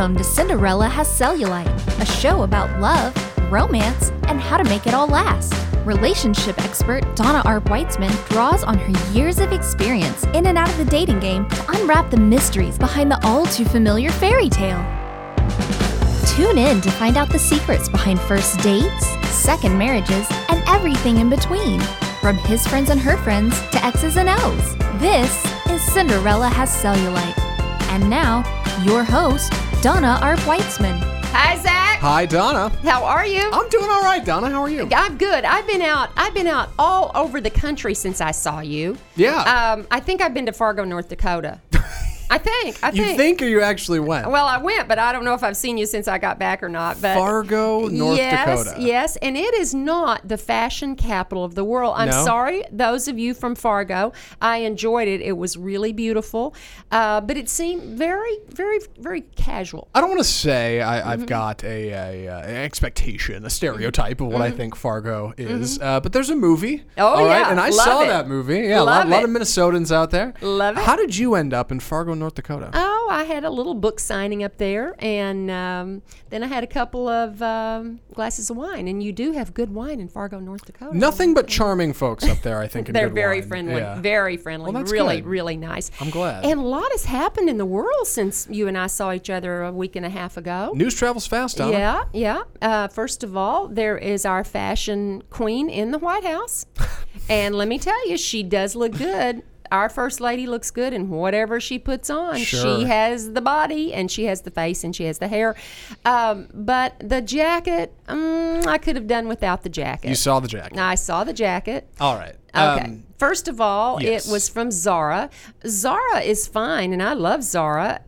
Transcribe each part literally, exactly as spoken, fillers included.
Welcome to Cinderella Has Cellulite, a show about love, romance, and how to make it all last. Relationship expert Donna Arp Weitzman draws on her years of experience in and out of the dating game to unwrap the mysteries behind the all-too-familiar fairy tale. Tune in to find out the secrets behind first dates, second marriages, and everything in between. From his friends and her friends to X's and O's, this is Cinderella Has Cellulite. And now, your host, Donna Arp Weitzman. Hi, Zach. Hi, Donna. How are you? I'm doing all right, Donna. How are you? I'm good. I've been out. I've been out all over the country since I saw you. Yeah. Um, I think I've been to Fargo, North Dakota. I think. I think. You think or you actually went? Well, I went, but I don't know if I've seen you since I got back or not. But Fargo, North yes, Dakota. Yes, yes. And it is not the fashion capital of the world. I'm no? sorry, those of you from Fargo. I enjoyed it. It was really beautiful. Uh, but it seemed very, very, very casual. I don't want to say I, mm-hmm. I've got a, a, a expectation, a stereotype of what mm-hmm. I think Fargo is. Mm-hmm. Uh, but there's a movie. Oh, all yeah. Right? And I Love saw it. that movie. Yeah, a lot, lot of Minnesotans out there. Love it. How did you end up in Fargo, North Dakota? Oh, I had a little book signing up there, and um, then I had a couple of um, glasses of wine, and you do have good wine in Fargo, North Dakota. Nothing but charming folks up there, I think. They're very wine. friendly, yeah. very friendly, well, really, good. really nice. I'm glad. And a lot has happened in the world since you and I saw each other a week and a half ago. News travels fast, Donna. Yeah, yeah. Uh, first of all, there is our fashion queen in the White House, and let me tell you, she does look good. Our First Lady looks good in whatever she puts on. Sure. She has the body, and she has the face, and she has the hair. Um, but the jacket, um, I could have done without the jacket. You saw the jacket. I saw the jacket. All right. Okay. Um, First of all, yes. It was from Zara. Zara is fine, and I love Zara.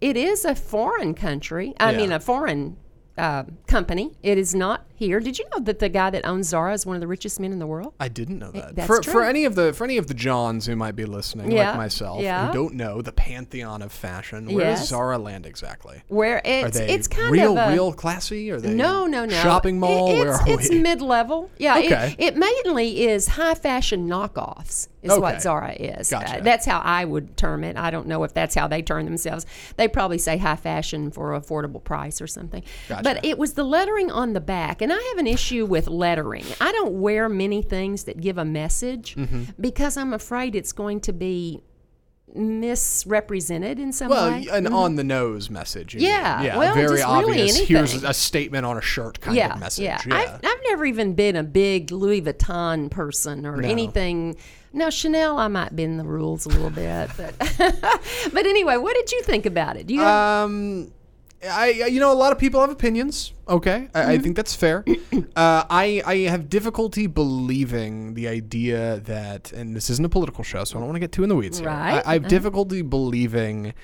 It is a foreign country. I yeah. mean, a foreign Uh, company. It is not here. Did you know that the guy that owns Zara is one of the richest men in the world? I didn't know that. It, that's for, true. For any of the for any of the Johns who might be listening, yeah. like myself, yeah. who don't know the pantheon of fashion, where yes. does Zara land exactly? Where it's are they it's kind real, of a, real classy? Are they no no no shopping mall? It, it's, where are it's we? mid level. Yeah. Okay. It, it mainly is high fashion knockoffs. Is okay. what Zara is. Gotcha. Uh, that's how I would term it. I don't know if that's how they term themselves. They probably say high fashion for an affordable price or something. Gotcha. But it was the lettering on the back, and I have an issue with lettering. I don't wear many things that give a message mm-hmm. because I'm afraid it's going to be misrepresented in some well, way. Well, an mm-hmm. on-the-nose message. Yeah. yeah. Well, very just obvious. Really Here's a statement on a shirt kind yeah, of message. Yeah. yeah. I've, I've never even been a big Louis Vuitton person or no. anything. Now, Chanel, I might bend the rules a little bit. But but anyway, what did you think about it? Do you have- um, I you know, a lot of people have opinions. Okay. I, mm-hmm. I think that's fair. uh, I, I have difficulty believing the idea that, and this isn't a political show, so I don't want to get too in the weeds right. here. I, I have uh-huh. difficulty believing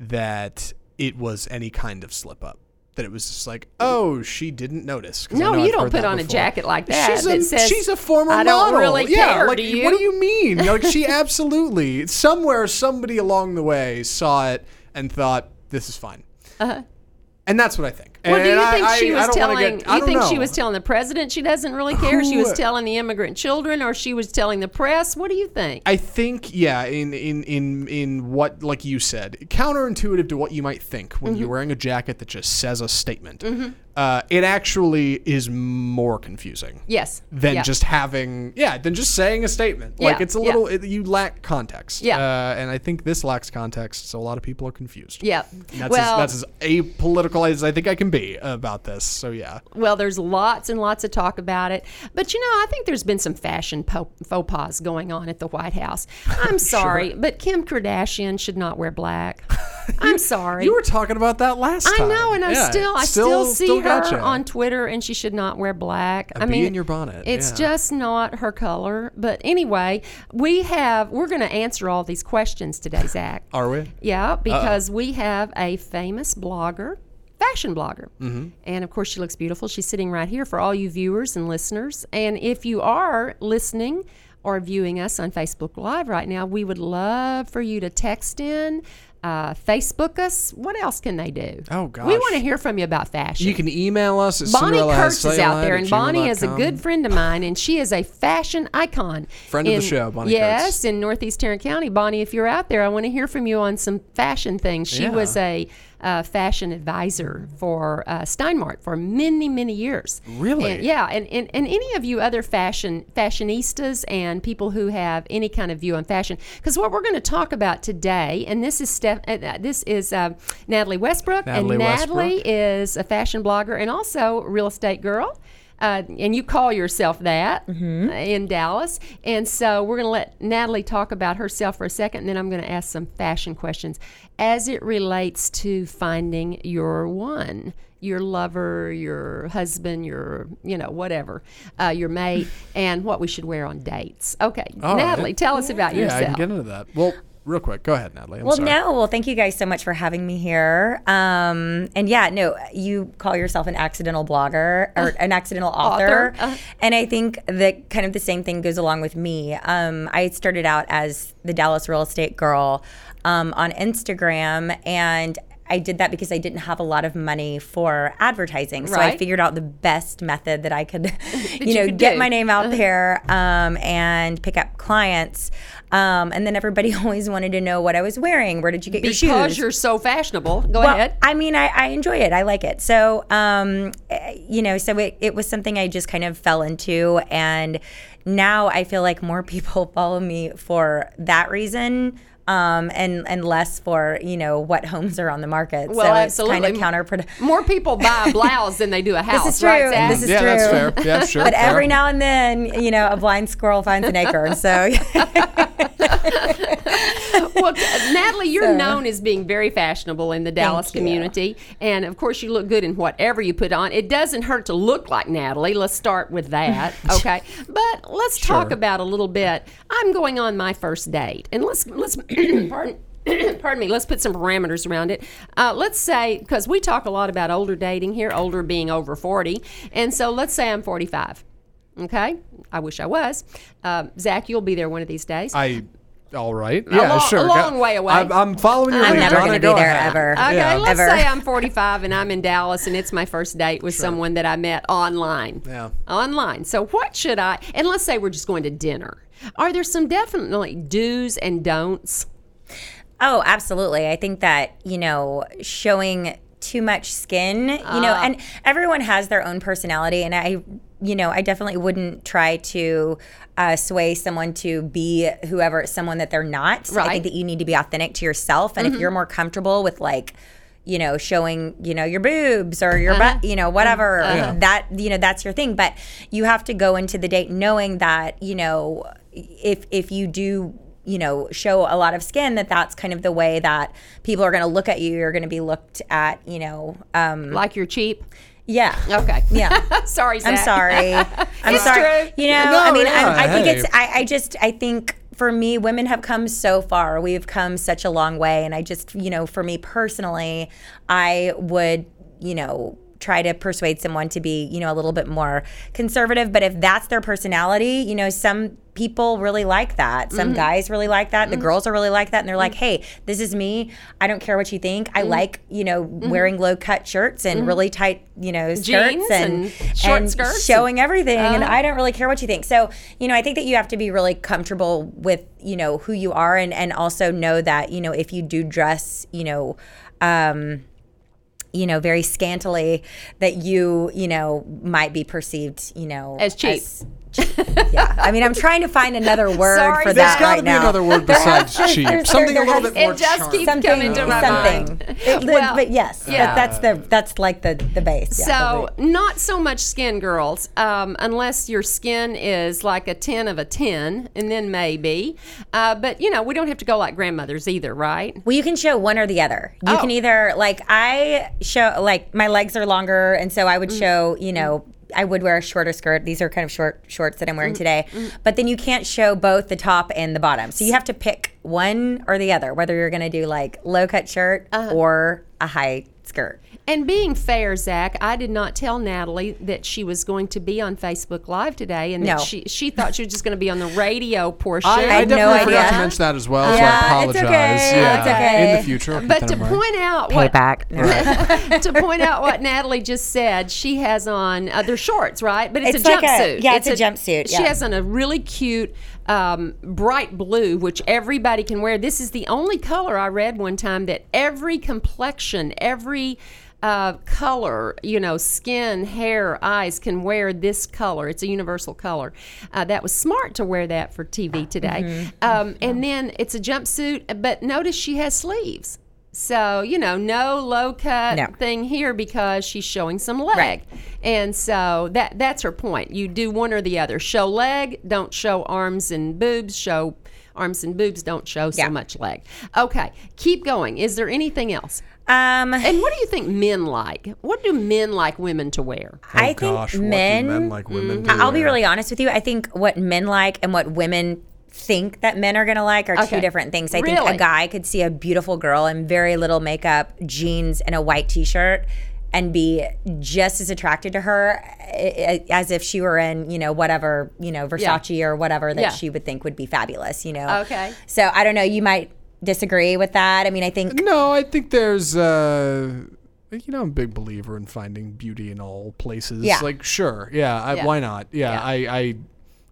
that it was any kind of slip up. That it was just like, oh, she didn't notice. No, you I've don't put on before. a jacket like that. She's a, that says, she's a former model. I don't model. really yeah, care, like, do you? What do you mean? Like, she absolutely, somewhere, somebody along the way saw it and thought, this is fine. Uh-huh. And that's what I think. Well, and do you think I, she was I, I telling? Get, you think know. she was telling the president she doesn't really care? Who, she was telling the immigrant children, or she was telling the press? What do you think? I think, yeah, in in in in what, like you said, counterintuitive to what you might think when mm-hmm. you're wearing a jacket that just says a statement. Mm-hmm. Uh, it actually is more confusing. Yes. Than yeah. just having, yeah, than just saying a statement. Yeah. Like, it's a little, yeah. it, you lack context. Yeah. Uh, and I think this lacks context, so a lot of people are confused. Yeah. That's, well, as, that's as apolitical as I think I can be about this, so yeah. Well, there's lots and lots of talk about it. But, you know, I think there's been some fashion po- faux pas going on at the White House. I'm sorry, sure. but Kim Kardashian should not wear black. you, I'm sorry. You were talking about that last time. I know, and I yeah. still, I still, still see still her gotcha. on Twitter, and she should not wear black. A I bee mean, in your bonnet. It's yeah. just not her color. But anyway, we have we're going to answer all these questions today, Zach. Are we? Yeah, because Uh-oh. we have a famous blogger, fashion blogger, mm-hmm. and of course she looks beautiful. She's sitting right here for all you viewers and listeners. And if you are listening or viewing us on Facebook Live right now, we would love for you to text in. Uh, Facebook us. What else can they do? Oh, gosh. We want to hear from you about fashion. You can email us at Bonnie Kurtz is out there, and Bonnie is a good friend of mine, and she is a fashion icon. Friend in, of the show, Bonnie yes, Kurtz. Yes, in Northeast Tarrant County. Bonnie, if you're out there, I want to hear from you on some fashion things. She yeah. was a uh, fashion advisor for uh, Stein Mart for many, many years. Really? And, yeah. And, and, and any of you other fashion fashionistas and people who have any kind of view on fashion, because what we're going to talk about today, and this is Steph, uh, this is uh, Natalie Westbrook, Natalie and Westbrook. Natalie is a fashion blogger and also real estate girl. Uh, and you call yourself that mm-hmm. in Dallas. And so we're going to let Natalie talk about herself for a second, and then I'm going to ask some fashion questions as it relates to finding your one, your lover, your husband, your, you know, whatever, uh, your mate, and what we should wear on dates. Okay, oh, Natalie, it, tell us about yeah, yourself. Yeah, I can get into that. Well, real quick, go ahead, Natalie. I'm well, sorry. no, well, thank you guys so much for having me here. Um, and yeah, no, you call yourself an accidental blogger or an accidental author, author. Uh-huh. And I think that kind of the same thing goes along with me. Um, I started out as the Dallas Real Estate Girl um, on Instagram, and I did that because I didn't have a lot of money for advertising. So right. I figured out the best method that I could, that you know, you could get do. my name out there um, and pick up clients. Um, and then everybody always wanted to know what I was wearing. Where did you get because your shoes? Because you're so fashionable. Go well, ahead. I mean, I, I enjoy it. I like it. So, um, you know, so it, it was something I just kind of fell into. And now I feel like more people follow me for that reason. Um, and, and less for, you know, what homes are on the market. Well, so absolutely. It's kind of counterproductive. More people buy a blouse than they do a house. This is true. Right, Zach? This is yeah, true. That's fair. Yeah, sure. But fair. Every now and then, you know, a blind squirrel finds an acorn. So. Well, Natalie, you're so. known as being very fashionable in the Dallas community. And, of course, you look good in whatever you put on. It doesn't hurt to look like Natalie. Let's start with that, okay? But let's sure. talk about a little bit. I'm going on my first date. And let's let's pardon, pardon me, let's put some parameters around it. Uh, let's say, because we talk a lot about older dating here, older being over forty. And so let's say I'm forty-five, okay? I wish I was. Uh, Zach, you'll be there one of these days. I... All right. Yeah, a long, sure. A long way away. I'm, I'm following your lead. I'm never going to be go there ahead. Ever. Okay, yeah. let's ever. say I'm forty-five and I'm in Dallas and it's my first date with sure. someone that I met online. Yeah. Online. So what should I, and let's say we're just going to dinner. Are there some definitely do's and don'ts? Oh, absolutely. I think that, you know, showing too much skin, you uh, know, and everyone has their own personality, and I you know, I definitely wouldn't try to uh, sway someone to be whoever, someone that they're not. Right. I think that you need to be authentic to yourself. And mm-hmm. if you're more comfortable with, like, you know, showing, you know, your boobs or your uh-huh. butt, you know, whatever, uh-huh. that, you know, that's your thing. But you have to go into the date knowing that, you know, if if you do, you know, show a lot of skin, that that's kind of the way that people are going to look at you. You're going to be looked at, you know. Um, like you're cheap. Yeah. Okay. Yeah. sorry, Zach. I'm sorry. I'm it's sorry. True. You know, no, I mean, yeah, I, I think hey. it's, I, I just, I think for me, women have come so far. We've come such a long way. And I just, you know, for me personally, I would, you know, try to persuade someone to be, you know, a little bit more conservative. But if that's their personality, you know, some people really like that. Some mm-hmm. guys really like that. Mm-hmm. The girls are really like that. And they're mm-hmm. like, hey, this is me. I don't care what you think. I mm-hmm. like, you know, mm-hmm. wearing low cut shirts and mm-hmm. really tight, you know, skirts jeans and, and short and skirts. Showing everything. Uh, and I don't really care what you think. So, you know, I think that you have to be really comfortable with, you know, who you are, and, and also know that, you know, if you do dress, you know, um, you know, very scantily, that you, you know, might be perceived, you know, as cheap. As cheap. Yeah. I mean, I'm trying to find another word Sorry, for that right now. There's got to be another word besides cheap. Something a little bit more charming. It just keeps something, coming to my something. mind. It, well, but yes, yeah. that's the that's like the, the base. Yeah, so the not so much skin, girls, um, unless your skin is like a ten of a ten, and then maybe. Uh, but, you know, we don't have to go like grandmothers either, right? Well, you can show one or the other. You oh. can either, like, I show, like, my legs are longer, and so I would show, you know, I would wear a shorter skirt. These are kind of short shorts that I'm wearing today. But then you can't show both the top and the bottom. So you have to pick one or the other, whether you're going to do like low-cut shirt uh-huh. or a high skirt. And being fair, Zach, I did not tell Natalie that she was going to be on Facebook Live today, and that no. she she thought she was just going to be on the radio portion. I, I, I had no idea. Forgot to mention that as well, yeah, so I apologize. It's okay. Yeah, it's okay. In the future, but to point right. out what Payback. to point out what Natalie just said, she has on other shorts, right? But it's, it's a like jumpsuit. A, yeah, it's, it's a, a jumpsuit. Yeah. She has on a really cute um, bright blue, which everybody can wear. This is the only color I read one time that every complexion, every uh, color, you know, skin, hair, eyes can wear this color. It's a universal color. Uh, that was smart to wear that for T V today. Mm-hmm. Um, yeah. And then it's a jumpsuit, but notice she has sleeves. So, you know, no low cut no. thing here because she's showing some leg. Right. And so that that's her point. You do one or the other. Show leg, don't show arms and boobs. Show arms and boobs, don't show so yeah. much leg. Okay, keep going. Is there anything else? Um, and what do you think men like? What do men like women to wear? Oh I gosh, think men, what do men like women mm-hmm. to I'll wear? Be really honest with you. I think what men like and what women think that men are going to like are okay. two different things. I really? think a guy could see a beautiful girl in very little makeup, jeans, and a white t-shirt and be just as attracted to her as if she were in, you know, whatever, you know, Versace yeah. or whatever that yeah. she would think would be fabulous, you know. Okay. So I don't know. You might disagree with that. I mean, I think. No, I think there's. Uh... You know, I'm a big believer in finding beauty in all places. Yeah. Like, sure. Yeah. I, yeah. Why not? Yeah. yeah. I. I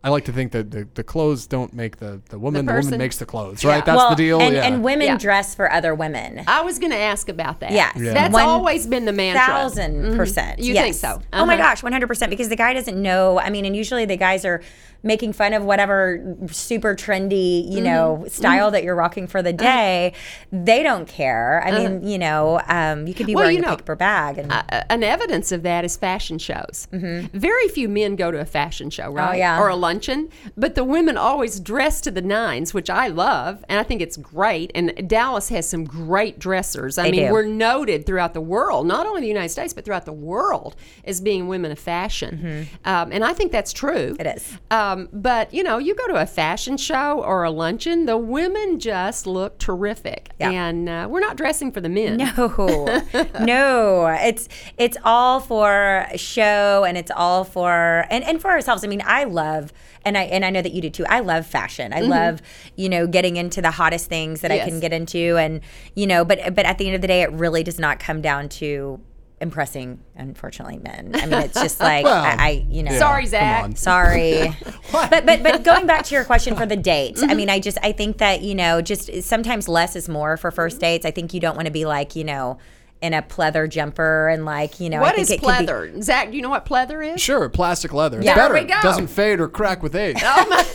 I like to think that the, the clothes don't make the, the woman. The, the woman makes the clothes, right? Yeah. That's well, the deal. And, yeah. and women yeah. dress for other women. I was going to ask about that. Yes. Yeah. That's One always been the mantra. Thousand percent. Mm-hmm. You yes. think so? Uh-huh. Oh my gosh, one hundred percent. Because the guy doesn't know. I mean, and usually the guys are making fun of whatever super trendy, you mm-hmm. know, style mm-hmm. that you're rocking for the day. Uh-huh. They don't care. I uh-huh. mean, you know, um, you could be well, wearing you know, a paper bag. And, uh, an evidence of that is fashion shows. Mm-hmm. Very few men go to a fashion show, right? Oh, yeah. Or a luncheon, but the women always dress to the nines, which I love, and I think it's great. And Dallas has some great dressers. I they mean, do. We're noted throughout the world, not only the United States, but throughout the world as being women of fashion. Mm-hmm. Um, and I think that's true. It is. Um, but, you know, you go to a fashion show or a luncheon, the women just look terrific. Yeah. And uh, we're not dressing for the men. No. no. It's it's all for show, and it's all for, and, and for ourselves. I mean, I love And I and I know that you do too. I love fashion. I mm-hmm. love, you know, getting into the hottest things that yes. I can get into, and you know, but but at the end of the day, it really does not come down to impressing, unfortunately, men. I mean, it's just like well, I, I, you know. Yeah, sorry, Zach. Sorry. But but but going back to your question for the date, mm-hmm. I mean, I just I think that you know, just sometimes less is more for first dates. I think you don't want to be like you know. in a pleather jumper and like, you know. What I think is it pleather? Be... Zach, do you know what pleather is? Sure, plastic leather. Yeah. It's better. There we go. It doesn't fade or crack with age. Oh my.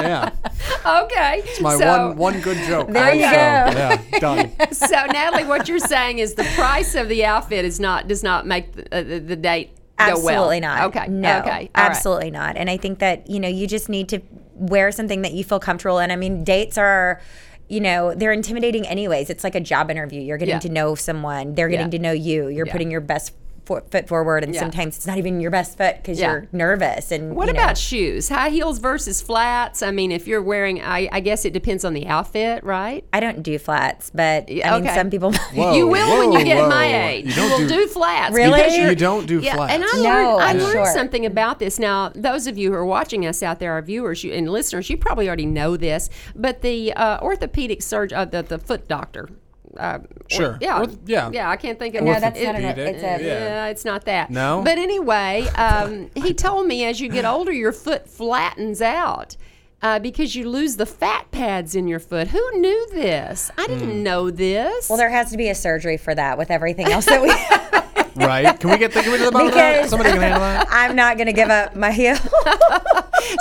yeah. Okay. It's my so, one one good joke. There you so, go. Yeah, done. So Natalie, what you're saying is the price of the outfit is not does not make the, uh, the date absolutely go well. Absolutely not. Okay. No. Okay. Absolutely right. not. And I think that, you know, you just need to wear something that you feel comfortable in. I mean, dates are you know, they're intimidating anyways. It's like a job interview. You're getting yeah. to know someone. They're getting yeah. to know you. You're yeah. putting your best for- foot forward, and yeah. sometimes it's not even your best foot because yeah. you're nervous. And What you know. about shoes? High heels versus flats? I mean, if you're wearing, I, I guess it depends on the outfit, right? I don't do flats, but I okay. mean, some people whoa, You will whoa, when you get whoa. my age. You, don't you will do, do flats. Really? You don't do yeah, flats. And I no, learned, I learned sure. something about this. Now, those of you who are watching us out there, our viewers you, and listeners, you probably already know this, but the uh, orthopedic surgeon, uh, the, the foot doctor, Uh, sure. Or, yeah. Or, yeah. Yeah. I can't think of. No, that's not it. It's, a, yeah. Yeah, it's not that. No. But anyway, um, he told me as you get older, your foot flattens out uh, because you lose the fat pads in your foot. Who knew this? I didn't mm. know this. Well, there has to be a surgery for that with everything else that we have. Right? Can we get the, can we to the bottom of that? Somebody can handle that? I'm not going to give up my heel.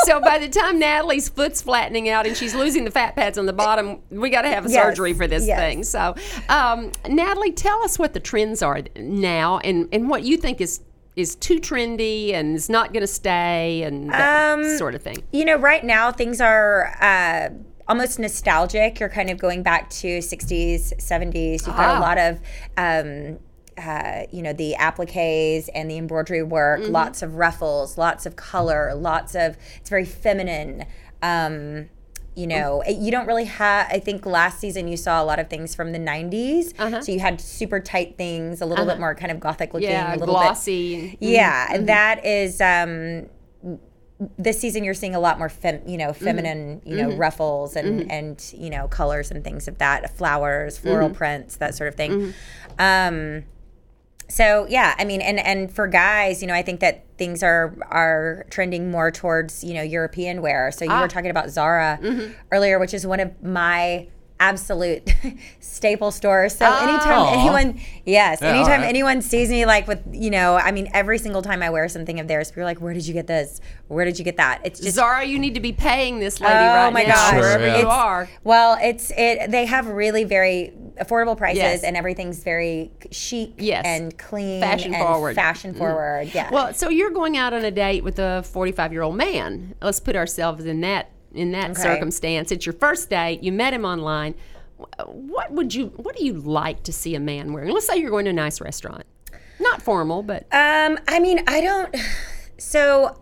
So by the time Natalie's foot's flattening out and she's losing the fat pads on the bottom, we got to have a yes. surgery for this yes. thing. So, um, Natalie, tell us what the trends are now and, and what you think is is too trendy and is not going to stay and that um, sort of thing. You know, right now things are uh, almost nostalgic. You're kind of going back to sixties, seventies. You've got oh. a lot of... Um, Uh, you know, the appliques and the embroidery work, mm-hmm. lots of ruffles, lots of color, lots of, it's very feminine. Um, you know, mm-hmm. it, you don't really have, I think last season you saw a lot of things from the nineties. Uh-huh. So you had super tight things, a little uh-huh. bit more kind of gothic looking. Yeah, a little glossy. Bit, yeah, mm-hmm. that is, um, this season you're seeing a lot more, fem, you know, feminine, mm-hmm. you know, mm-hmm. ruffles and, mm-hmm. and, you know, colors and things of that, flowers, floral mm-hmm. prints, that sort of thing. Mm-hmm. Um, So yeah, I mean, and, and for guys, you know, I think that things are are trending more towards, you know, European wear. So you ah. were talking about Zara mm-hmm. earlier, which is one of my absolute staple stores. So oh. anytime anyone, yes, yeah, anytime right. anyone sees me like with, you know, I mean, every single time I wear something of theirs, people are like, where did you get this? Where did you get that? It's just Zara, you need to be paying this lady oh right my now, gosh. Sure, wherever yeah. you are. Well, it's it. They have really very affordable prices yes. and everything's very chic yes. and clean fashion and forward. fashion forward. Mm. Yeah. Well, so you're going out on a date with a forty-five-year-old man. Let's put ourselves in that in that okay. circumstance. It's your first date. You met him online. What would you? What do you like to see a man wearing? Let's say you're going to a nice restaurant, not formal, but um, I mean, I don't. So,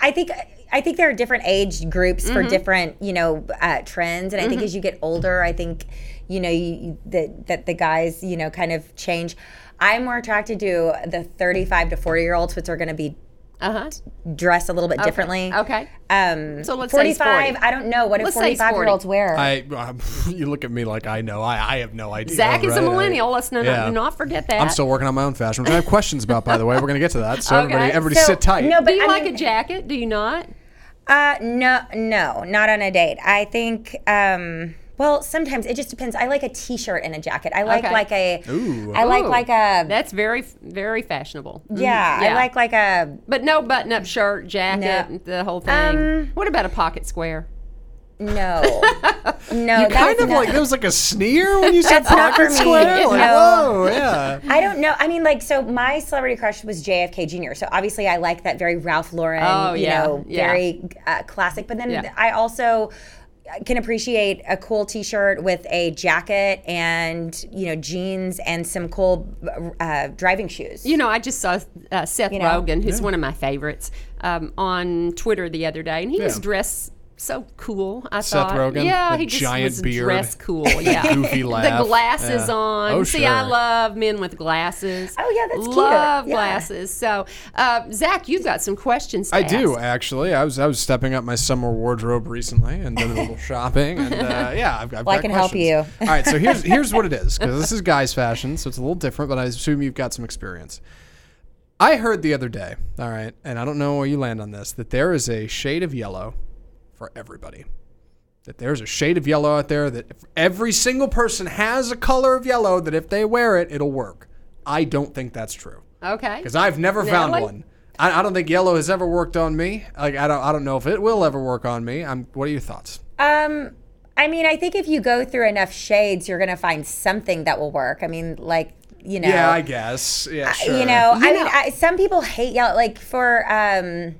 I think. I think there are different age groups mm-hmm. for different, you know, uh, trends. And I mm-hmm. think as you get older, I think, you know, you, you, the, that the guys, you know, kind of change. I'm more attracted to the thirty-five to forty-year-olds, which are going to be uh-huh. dressed a little bit okay. differently. Okay. Um, so let's forty-five, say forty. I don't know. What do forty-five-year-olds wear? I, um, you look at me like I know. I, I have no idea. Zach is right, a millennial. Let's not, yeah. not forget that. I'm still working on my own fashion, which I have questions about, by the way. We're going to get to that. So okay. everybody, everybody so, sit tight. No, but do you I like mean, a jacket? Do you not? Uh, no, no, not on a date. I think, um, well, sometimes it just depends. I like a t-shirt and a jacket. I like okay. like a, Ooh. I like Ooh. like a. That's very, very fashionable. Yeah, yeah, I like like a. But no button-up shirt, jacket, no. the whole thing. Um, what about a pocket square? No, no. You kind of no. like, there was like a sneer when you said pocket square? Like, no. Whoa, yeah. I don't know. I mean, like, so my celebrity crush was J F K Junior So obviously I like that very Ralph Lauren, oh, you yeah. know, yeah. very uh, classic. But then yeah. I also can appreciate a cool t-shirt with a jacket and, you know, jeans and some cool uh, driving shoes. You know, I just saw uh, Seth you know? Rogen, who's yeah. one of my favorites, um, on Twitter the other day. And he yeah. was dressed so cool, I Seth thought. Seth Rogen? Yeah, he just giant was beard, dressed cool. Yeah. Goofy laugh. The glasses yeah. on. Oh, See, sure. I love men with glasses. Oh, yeah, that's love cute. Love yeah. glasses. So, uh, Zach, you've got some questions to I ask. do, actually. I was I was stepping up my summer wardrobe recently and doing a little shopping. And, uh, yeah, I've, I've well, got questions. I can questions. help you. All right, so here's, here's what it is, because this is guys' fashion, so it's a little different, but I assume you've got some experience. I heard the other day, all right, and I don't know where you land on this, that there is a shade of yellow for everybody. That there's a shade of yellow out there, that if every single person has a color of yellow, that if they wear it, it'll work. I don't think that's true. Okay. Because I've never now found like- one. I, I don't think yellow has ever worked on me. Like I don't I don't know if it will ever work on me. I'm what are your thoughts? Um I mean, I think if you go through enough shades, you're gonna find something that will work. I mean, like you know Yeah, I guess. Yeah, sure. You know, yeah. I mean I, some people hate yellow like for um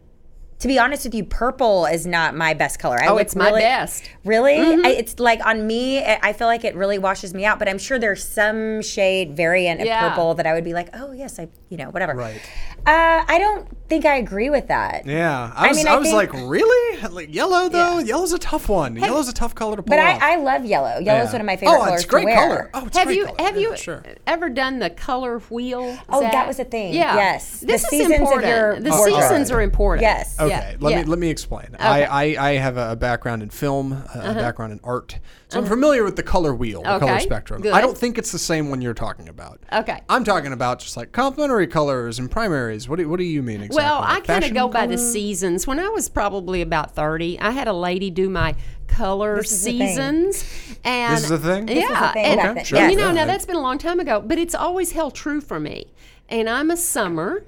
to be honest with you, purple is not my best color. I oh, it's my really, best. Really? Mm-hmm. I, it's like on me, I feel like it really washes me out, but I'm sure there's some shade variant yeah. of purple that I would be like, oh, yes, I, you know, whatever. Right. Uh, I don't think I agree with that. Yeah. I was, I mean, I I was think, like, really? Like yellow, though? Yeah. Yellow's a tough one. Hey, Yellow's a tough color to pull but off. But I, I love yellow. Yellow's yeah. one of my favorite colors. Oh, it's colors great to wear. color. Oh, it's have great you, color. Have yeah, you sure. ever done the color wheel? Oh, that, that was a thing. Yeah. Yes. This the is important. The wardrobe. seasons are important. Yes. Okay, yeah, let yeah. me let me explain. Okay. I, I, I have a background in film, a uh-huh. background in art, so uh-huh. I'm familiar with the color wheel, the okay. color spectrum. Good. I don't think it's the same one you're talking about. Okay. I'm talking about just like complementary colors and primaries. What do What do you mean exactly? Well, I kind of go color? by the seasons. When I was probably about thirty, I had a lady do my color seasons. And this is a thing? Yeah. Thing and, okay. sure. and you know, yeah. now that's been a long time ago, but it's always held true for me. And I'm a summer.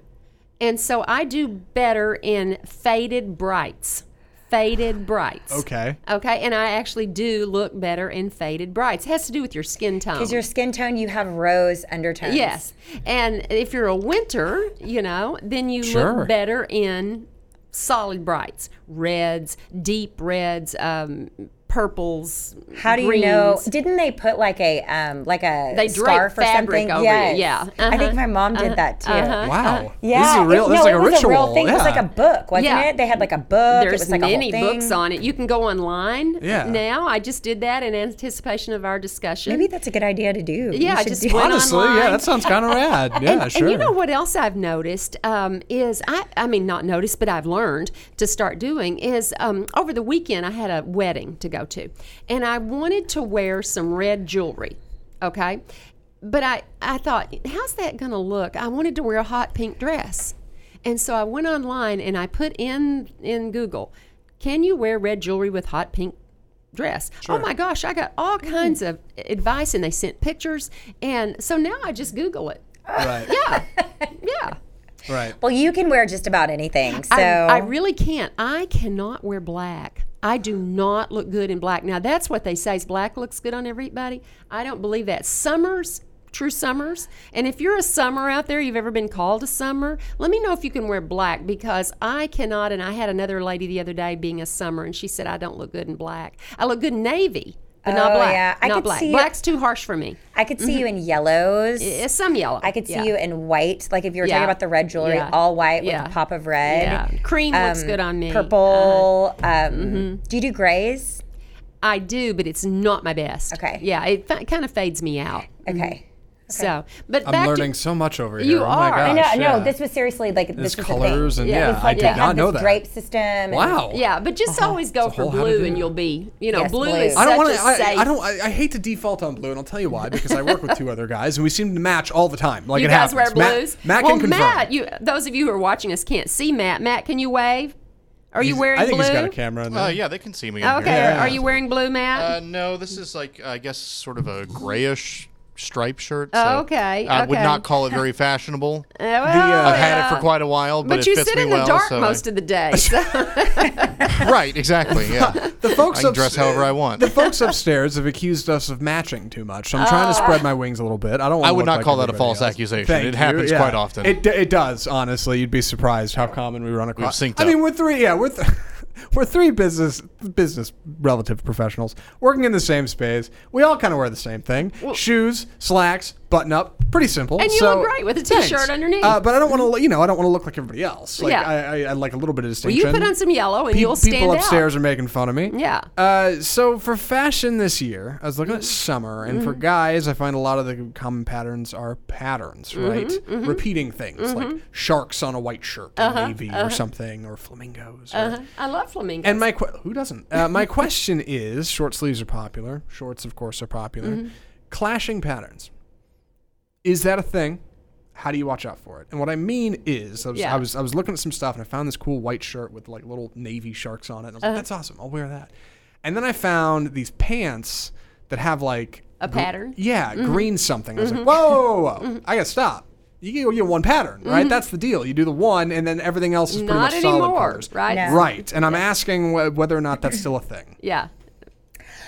And so I do better in faded brights. Faded brights. Okay. Okay, and I actually do look better in faded brights. It has to do with your skin tone. Because your skin tone, you have rose undertones. Yes. And if you're a winter, you know, then you sure. look better in solid brights. Reds, deep reds, um, purples, how do you greens. know? Didn't they put like a um, like a they scarf or something? Over yes. it. Yeah, uh-huh. I think my mom did uh-huh. that too. Uh-huh. Wow, yeah, this is a real. It, this no, like it a was ritual. a real thing. Yeah. It was like a book, wasn't yeah. it? They had like a book. There's it was like many a whole thing. books on it. You can go online yeah. now. I just did that in anticipation of our discussion. Maybe that's a good idea to do. Yeah, I just do. went honestly, online. yeah, that sounds kind of rad. Yeah, and, sure. And you know what else I've noticed um, is I I mean not noticed, but I've learned to start doing is um, over the weekend I had a wedding to go to. And I wanted to wear some red jewelry, okay? But I, I thought, how's that going to look? I wanted to wear a hot pink dress. And so I went online and I put in in Google, can you wear red jewelry with hot pink dress? Sure. Oh, my gosh, I got all kinds of advice, and they sent pictures. And so now I just Google it. Right. Yeah. Yeah. Right. Well, you can wear just about anything. So I, I really can't. I cannot wear black. I do not look good in black. Now, that's what they say, is black looks good on everybody. I don't believe that. Summers, true summers, and if you're a summer out there, you've ever been called a summer, let me know if you can wear black, because I cannot. And I had another lady the other day being a summer, and she said, I don't look good in black. I look good in navy, but oh, not black. Yeah. I not could black. See Black's you, too harsh for me. I could see mm-hmm. you in yellows. It's some yellow. I could see yeah. you in white. Like if you were yeah. talking about the red jewelry, yeah. all white yeah. with a pop of red. Yeah. Cream um, looks good on me. Purple. Uh-huh. Um, mm-hmm. Do you do grays? I do, but it's not my best. Okay. Yeah, it f- kind of fades me out. Okay. Mm-hmm. Okay. So, but I'm back learning to, so much over here. You oh are. My gosh, I know, yeah. No, this was seriously like this, this colors was a thing. And yeah, yeah. Like I did not know that. Drape system. Wow. And, yeah, but just uh-huh. always go for blue, and you'll be, you know, yes, blue, blue is I don't such wanna, a I, safe. I don't. I, I hate to default on blue, and I'll tell you why, because I work with two other guys, and we seem to match all the time. Like you it guys happens. Wear blues. Matt, Matt well, can confirm. Matt, you, those of you who are watching us can't see Matt. Matt, can you wave? Are you he's, wearing blue? I think blue? He's got a camera in there. Uh, yeah, they can see me. Okay. Here. Are you wearing blue, Matt? No, this is like I guess sort of a grayish. Striped shirt. So oh, okay. I okay. would not call it very fashionable. Uh, well, I've had yeah. it for quite a while, but, but it fits me well. But you sit in the dark so most I... of the day. So. Right, exactly. Yeah. The folks I can dress upstairs, however I want. The folks upstairs have accused us of matching too much. So I'm uh, trying to spread my wings a little bit. I don't. Want I would not like call that a false else. Accusation. Thank it you. Happens yeah. quite often. It d- it does. Honestly, you'd be surprised how common we run across. We've synced I up. mean, we're three. Yeah, we're. Th- We're three business business relative professionals working in the same space. We all kind of wear the same thing. Well, shoes, slacks, button up. Pretty simple. And you so, look great with a T-shirt thanks. Underneath. Uh, but I don't want to, you know, I don't want to look like everybody else. Like, yeah. I, I, I like a little bit of distinction. Well, you put on some yellow and Pe- you'll stand out. People upstairs are making fun of me. Yeah. Uh, so for fashion this year, I was looking mm-hmm. at summer. And mm-hmm. for guys, I find a lot of the common patterns are patterns, mm-hmm. right? Mm-hmm. Repeating things mm-hmm. like sharks on a white shirt, uh-huh. navy uh-huh. or something, or flamingos. Or, uh-huh. I love flamingos. And my que- who doesn't? Uh, my question is, short sleeves are popular. Shorts, of course, are popular. Mm-hmm. Clashing patterns. Is that a thing? How do you watch out for it? And what I mean is, I was, yeah. I was I was looking at some stuff, and I found this cool white shirt with like little navy sharks on it. And I was uh-huh. like, that's awesome. I'll wear that. And then I found these pants that have like a pattern. Gr- yeah, mm-hmm. green something. I was mm-hmm. like, whoa, whoa, whoa. Mm-hmm. I gotta stop. You get one pattern, right? Mm-hmm. That's the deal. You do the one, and then everything else is pretty not much anymore, solid colors. Right? No. Right. And I'm yeah. asking wh- whether or not that's still a thing. Yeah,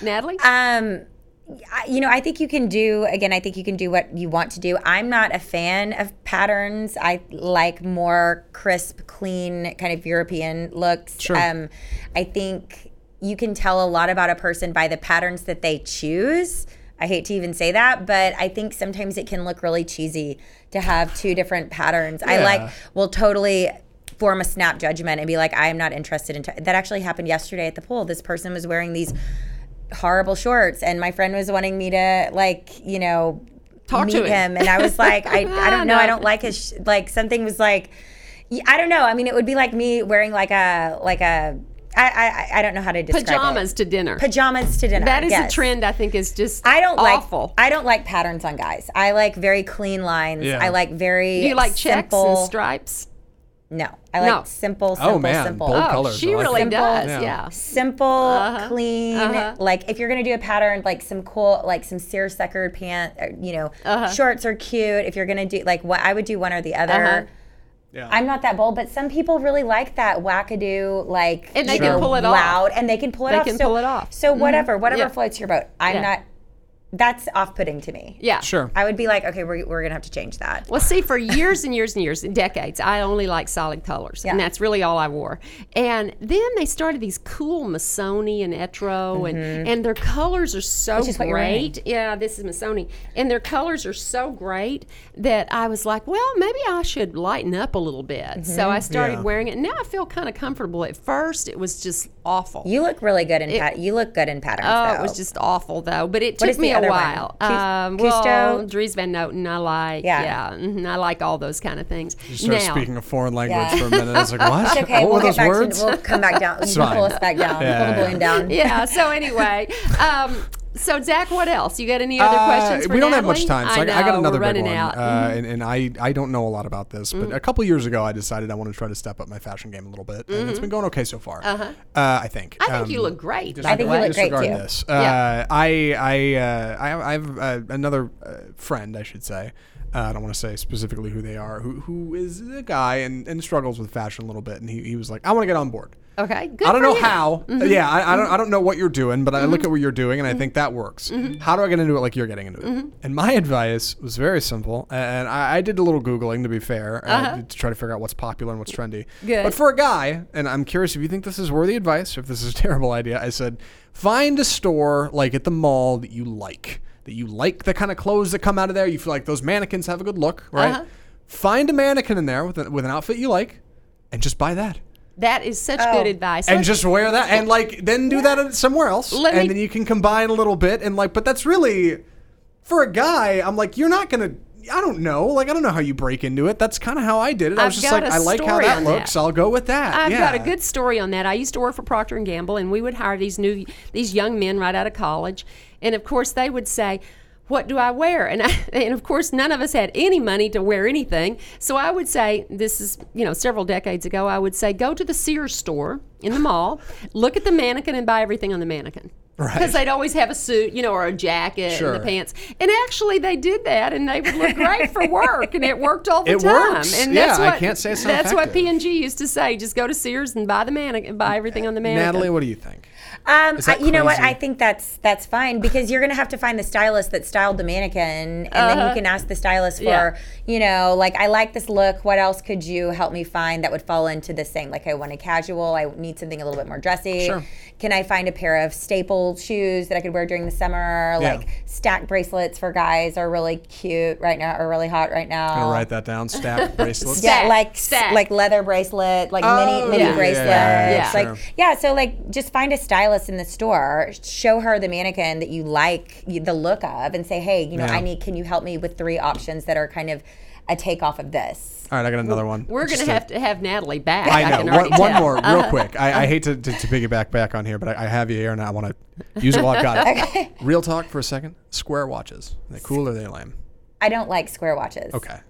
Natalie. Um. You know, I think you can do, again, I think you can do what you want to do. I'm not a fan of patterns. I like more crisp, clean, kind of European looks. Sure. Um, I think you can tell a lot about a person by the patterns that they choose. I hate to even say that, but I think sometimes it can look really cheesy to have two different patterns. Yeah. I like, well, totally... form a snap judgment and be like, I am not interested in t-. That actually happened yesterday at the pool. This person was wearing these horrible shorts, and my friend was wanting me to, like, you know, talk meet to him, and I was like, I, I don't know, I don't like his. Sh-. Like something was like, I don't know. I mean, it would be like me wearing like a like a. I, I I don't know how to describe pajamas it. to dinner. Pajamas to dinner. That is yes. a trend I think is just I don't awful. Like, I don't like patterns on guys. I like very clean lines. Yeah. I like very. You like checks and stripes. No, I like no. simple, simple, oh, man. simple. Bold oh, colors. She like really simple, does, yeah. yeah. Simple, uh-huh. clean. Uh-huh. Like if you're gonna do a pattern, like some cool, like some Sears checkered pants. You know, uh-huh. shorts are cute. If you're gonna do like what I would do, one or the other. Uh-huh. Yeah. I'm not that bold, but some people really like that wackadoo, like and they sure. can pull it loud, off. and they can pull it they off. They can so, pull it off. So mm-hmm. whatever, whatever yeah. floats your boat. I'm yeah. not. That's off-putting to me. Yeah. Sure. I would be like, okay, we're, we're going to have to change that. Well, see, for years and years and years, decades, I only liked solid colors. Yeah. And that's really all I wore. And then they started these cool Missoni and Etro, mm-hmm. and, and their colors are so great. Yeah, this is Missoni. And their colors are so great that I was like, well, maybe I should lighten up a little bit. Mm-hmm. So I started yeah. wearing it. Now I feel kind of comfortable. At first, it was just awful. You look really good in it, pat- You look good in patterns, oh, though. Oh, it was just awful, though. But it what took me a while. Um, well, Dries Van Noten, I like. Yeah. yeah. I like all those kind of things. You start now, speaking a foreign language yeah. for a minute. I was like, what? It's okay. What we'll were those words? To, we'll come back down. You can pull us back down. Yeah, pull the balloon down. Yeah. So anyway, um, So, Zach, what else? You got any other uh, questions for We don't Natalie? Have much time, so I, I, know, I got another big one. Out. Uh, mm-hmm. And, and I, I don't know a lot about this, but mm-hmm. a couple years ago I decided I wanted to try to step up my fashion game a little bit, and mm-hmm. it's been going okay so far, uh-huh. uh, I think. I think um, you look great. Disregard, I think you look great, too. This. Uh, yeah. I, I, uh, I, I have uh, another uh, friend, I should say. Uh, I don't want to say specifically who they are, who who is a guy and, and struggles with fashion a little bit. And he, he was like, I want to get on board. Okay, good. I don't know you. How. Mm-hmm. Yeah, I, I don't I don't know what you're doing, but mm-hmm. I look at what you're doing and I think that works. Mm-hmm. How do I get into it like you're getting into it? Mm-hmm. And my advice was very simple. And I, I did a little Googling, to be fair, uh-huh. uh, to try to figure out what's popular and what's trendy. Good. But for a guy, and I'm curious if you think this is worthy advice, or if this is a terrible idea, I said, find a store like at the mall that you like. That you like the kind of clothes that come out of there. You feel like those mannequins have a good look, right? Uh-huh. Find a mannequin in there with a, with an outfit you like, and just buy that. That is such oh. good advice. And Let's just wear that, and like then do yeah. that somewhere else, Let and me- then you can combine a little bit, and like. But that's really for a guy. I'm like, you're not gonna. I don't know. Like, I don't know how you break into it. That's kind of how I did it. I was I've just like, I like how that looks. That. I'll go with that. I've yeah. got a good story on that. I used to work for Procter and Gamble, and we would hire these new these young men right out of college. And, of course, they would say, what do I wear? And, I, and, of course, none of us had any money to wear anything. So I would say, this is, you know, several decades ago, I would say, go to the Sears store in the mall, look at the mannequin, and buy everything on the mannequin. Because right. they'd always have a suit, you know, or a jacket sure. and the pants. And actually, they did that, and they would look great for work, and it worked all the it time. Works. And that's yeah, what, I can't say it's not That's effective. What P and G used to say. Just go to Sears and buy the mannequin, buy everything on the mannequin. Natalie, what do you think? Um, I, you know what? I think that's that's fine, because you're going to have to find the stylist that styled the mannequin, and uh-huh. then you can ask the stylist for, yeah. you know, like, I like this look. What else could you help me find that would fall into this thing? Like, I want a casual. I need something a little bit more dressy. Sure. Can I find a pair of staple shoes that I could wear during the summer? Yeah. Like, stack bracelets for guys are really cute right now, are really hot right now. Gonna write that down. Stack bracelets. Yeah, like stack. Like leather bracelet, like oh, mini mini yeah. bracelets. Yeah, yeah, yeah. Like sure. yeah, so like just find a stylist in the store, show her the mannequin that you like the look of, and say, hey, you know, yeah. I need. Can you help me with three options that are kind of a takeoff of this? All right, I got another one. We're going to have to have Natalie back. I know. I can one, one more, real uh-huh. quick. I, I hate to, to, to piggyback back on here, but I, I have you here, and I want to use it while I've got it. Okay. Real talk for a second. Square watches. Are they cool or are they lame? I don't like square watches. Okay.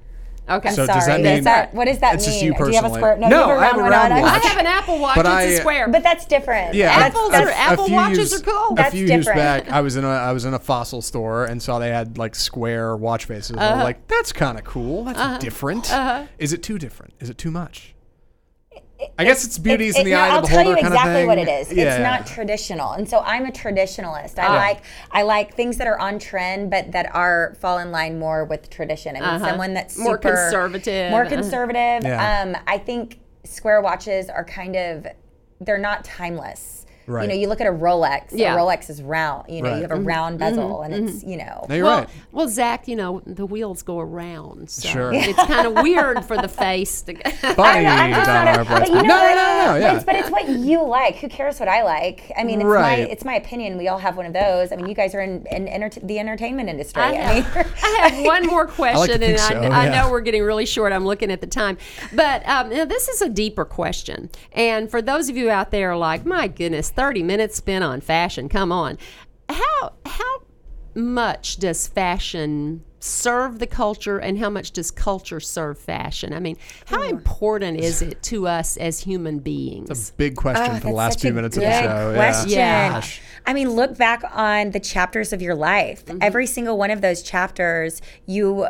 Okay, so sorry. Does that mean, that, what does that it's mean? Just you personally. Do you have a square? No, no, you have a round, I have a round one. Watch. I have an Apple Watch. But it's I, a square, but that's different. Yeah, Apples or Apple Watches years, are cool. That's different. A few different. Years back, I was in a I was in a Fossil store and saw they had like square watch faces. Uh-huh. And I'm like, that's kind of cool. That's uh-huh. different. Uh-huh. Is it too different? Is it too much? It, I guess it's beauties it, it, in the no, eye of the beholder kind of thing. I'll tell you exactly what it is. Yeah. It's not traditional. And so I'm a traditionalist. I ah. like I like things that are on trend, but that are fall in line more with tradition. I mean, uh-huh. someone that's super... More conservative. More conservative. Yeah. Um, I think square watches are kind of... They're not timeless. Right. You know, you look at a Rolex. Yeah. A Rolex is round. You know, right. you have a mm-hmm. round bezel, mm-hmm. and it's, you know. No, you're well, right. Well, Zach, you know, the wheels go around. So sure. It's kind of weird for the face to go. Bye, Donna Arp Weitzman. You know, no, no, no, no. Yeah. But, it's, but it's what you like. Who cares what I like? I mean, it's, right. my, it's my opinion. We all have one of those. I mean, you guys are in, in enter- the entertainment industry. I, I, mean, I have one more question, I like to think and so, I, yeah. I know we're getting really short. I'm looking at the time. But um, you know, this is a deeper question. And for those of you out there like, my goodness, thirty minutes spent on fashion. Come on. How how much does fashion serve the culture, and how much does culture serve fashion? I mean, how important is it to us as human beings? It's a big question oh, for the last few minutes of the show. Question. Yeah. Yeah. I mean, look back on the chapters of your life. Mm-hmm. Every single one of those chapters, you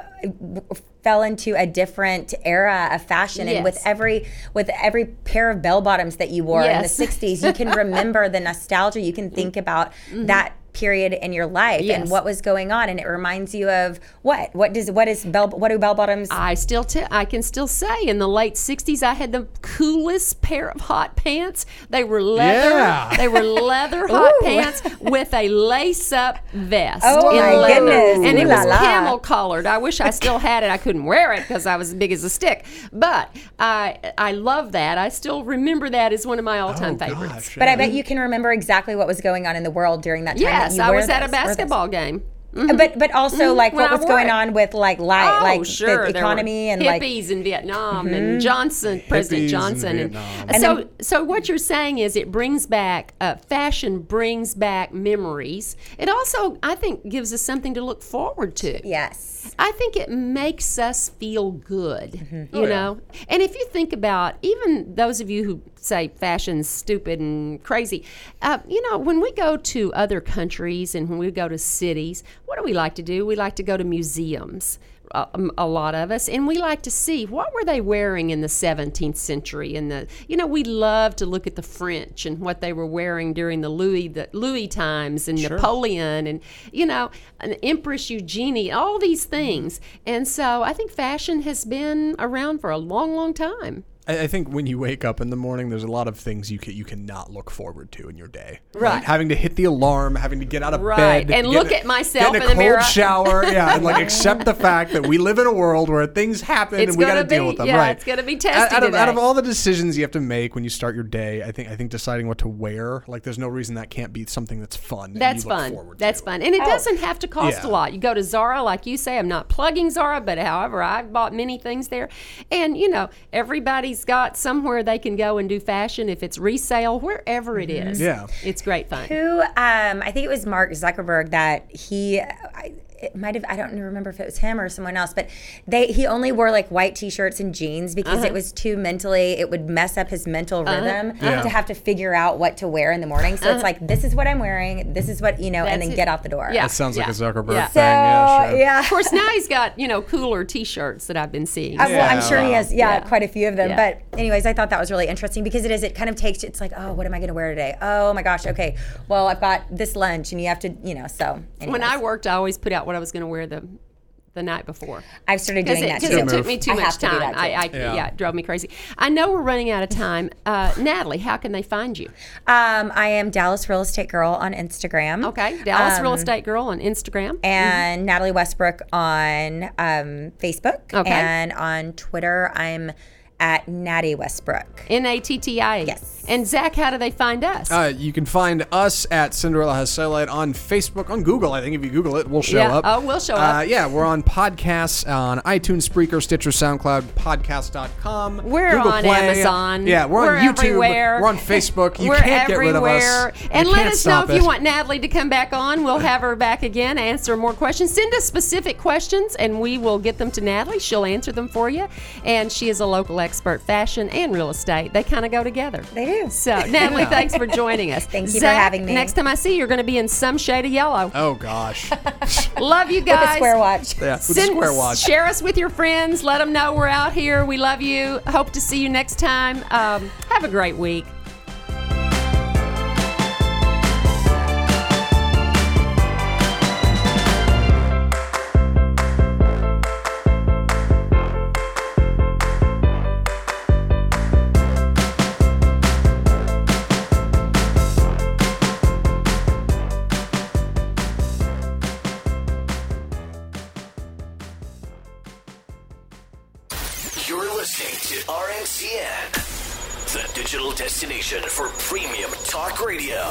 fell into a different era of fashion, yes. and with every with every pair of bell bottoms that you wore yes. in the sixties, you can remember the nostalgia. You can think about mm-hmm. that period in your life, yes. and what was going on, and it reminds you of what what does what is bell what do bell bottoms. I still t- I can still say in the late sixties I had the coolest pair of hot pants. They were leather yeah. they were leather hot pants with a lace up vest oh in my leather. Goodness. And it was la camel la. Collared. I wish I still had it. I couldn't wear it because I was as big as a stick, but I I love that. I still remember that as one of my all time oh, favorites gosh, yeah. But I bet you can remember exactly what was going on in the world during that time. Yeah. Yes, I was at a basketball game. Mm-hmm. But but also, like, when what I was work. going on with, like, light, oh, like sure. the economy and, like... hippies in Vietnam mm-hmm. and Johnson, President hippies Johnson. And and so then, so what you're saying is it brings back, uh, fashion brings back memories. It also, I think, gives us something to look forward to. Yes. I think it makes us feel good, mm-hmm. you oh, know? Yeah. And if you think about, even those of you who say fashion's stupid and crazy, uh, you know, when we go to other countries and when we go to cities... what do we like to do? We like to go to museums, uh, a lot of us, and we like to see what were they wearing in the seventeenth century. And the, you know, we love to look at the French and what they were wearing during the Louis the Louis times and sure. Napoleon and, you know, and Empress Eugenie, all these things. And so I think fashion has been around for a long, long time. I think when you wake up in the morning, there's a lot of things you can, you cannot look forward to in your day. Right. Like having to hit the alarm, having to get out of right. bed. And look a, at myself in, in the mirror. Get a cold shower. Yeah. And like accept the fact that we live in a world where things happen it's and we got to deal with them. Yeah, right. It's going to be testy out, out, of, out of all the decisions you have to make when you start your day, I think I think deciding what to wear, like there's no reason that can't be something that's fun. That's fun. That's to. fun. And it oh. doesn't have to cost yeah. a lot. You go to Zara, like you say, I'm not plugging Zara, but however, I've bought many things there. And, you know, everybody's got somewhere they can go and do fashion, if it's resale, wherever it is. Yeah, it's great fun. Who, um, I think it was Mark Zuckerberg that he, I, it might have, I don't remember if it was him or someone else, but they he only wore like white t-shirts and jeans because uh-huh. it was too mentally, it would mess up his mental uh-huh. rhythm yeah. to have to figure out what to wear in the morning. So uh-huh. it's like, this is what I'm wearing, this is what, you know, that's and then it. get out the door. Yeah. That sounds yeah. like a Zuckerberg yeah. thing. So, yeah, sure. yeah. Of course, now he's got, you know, cooler t-shirts that I've been seeing. Uh, yeah. Well, I'm sure he has, yeah, yeah. quite a few of them. Yeah. But anyways, I thought that was really interesting because it is, it kind of takes, it's like, oh, what am I going to wear today? Oh my gosh, okay, well, I've got this lunch and you have to, you know, so. Anyways. When I worked, I always put out what I was going to wear the the night before. I've started doing it, that too. Because it took me too I much time. To I, I, yeah. yeah, it drove me crazy. I know we're running out of time. Uh, Natalie, how can they find you? Um, I am Dallas Real Estate Girl on Instagram. Okay, Dallas um, Real Estate Girl on Instagram. And mm-hmm. Natalie Westbrook on um, Facebook. Okay. And on Twitter, I'm at Natty Westbrook. N A T T I. Yes. And Zach, how do they find us? Uh, you can find us at Cinderella Has Cellulite on Facebook, on Google. I think if you Google it, we'll show yeah. up. Oh, we'll show uh, up. Yeah, we're on podcasts, on iTunes, Spreaker, Stitcher, SoundCloud, podcast dot com. We're Google on Play. Amazon. Yeah, we're, we're on YouTube. Everywhere. We're on Facebook. You we're can't everywhere. Get rid of us. You and let us know if it. you want Natalie to come back on. We'll have her back again, answer more questions. Send us specific questions, and we will get them to Natalie. She'll answer them for you. And she is a local expert. Expert fashion and real estate. They kind of go together. They do. So, Natalie, thanks for joining us. Thank you Zach, for having me. Next time I see you, you're going to be in some shade of yellow. Oh, gosh. Love you guys. With a square watch. Yeah, with Send, a square watch. Share us with your friends. Let them know we're out here. We love you. Hope to see you next time. Um, have a great week. Destination for premium talk radio.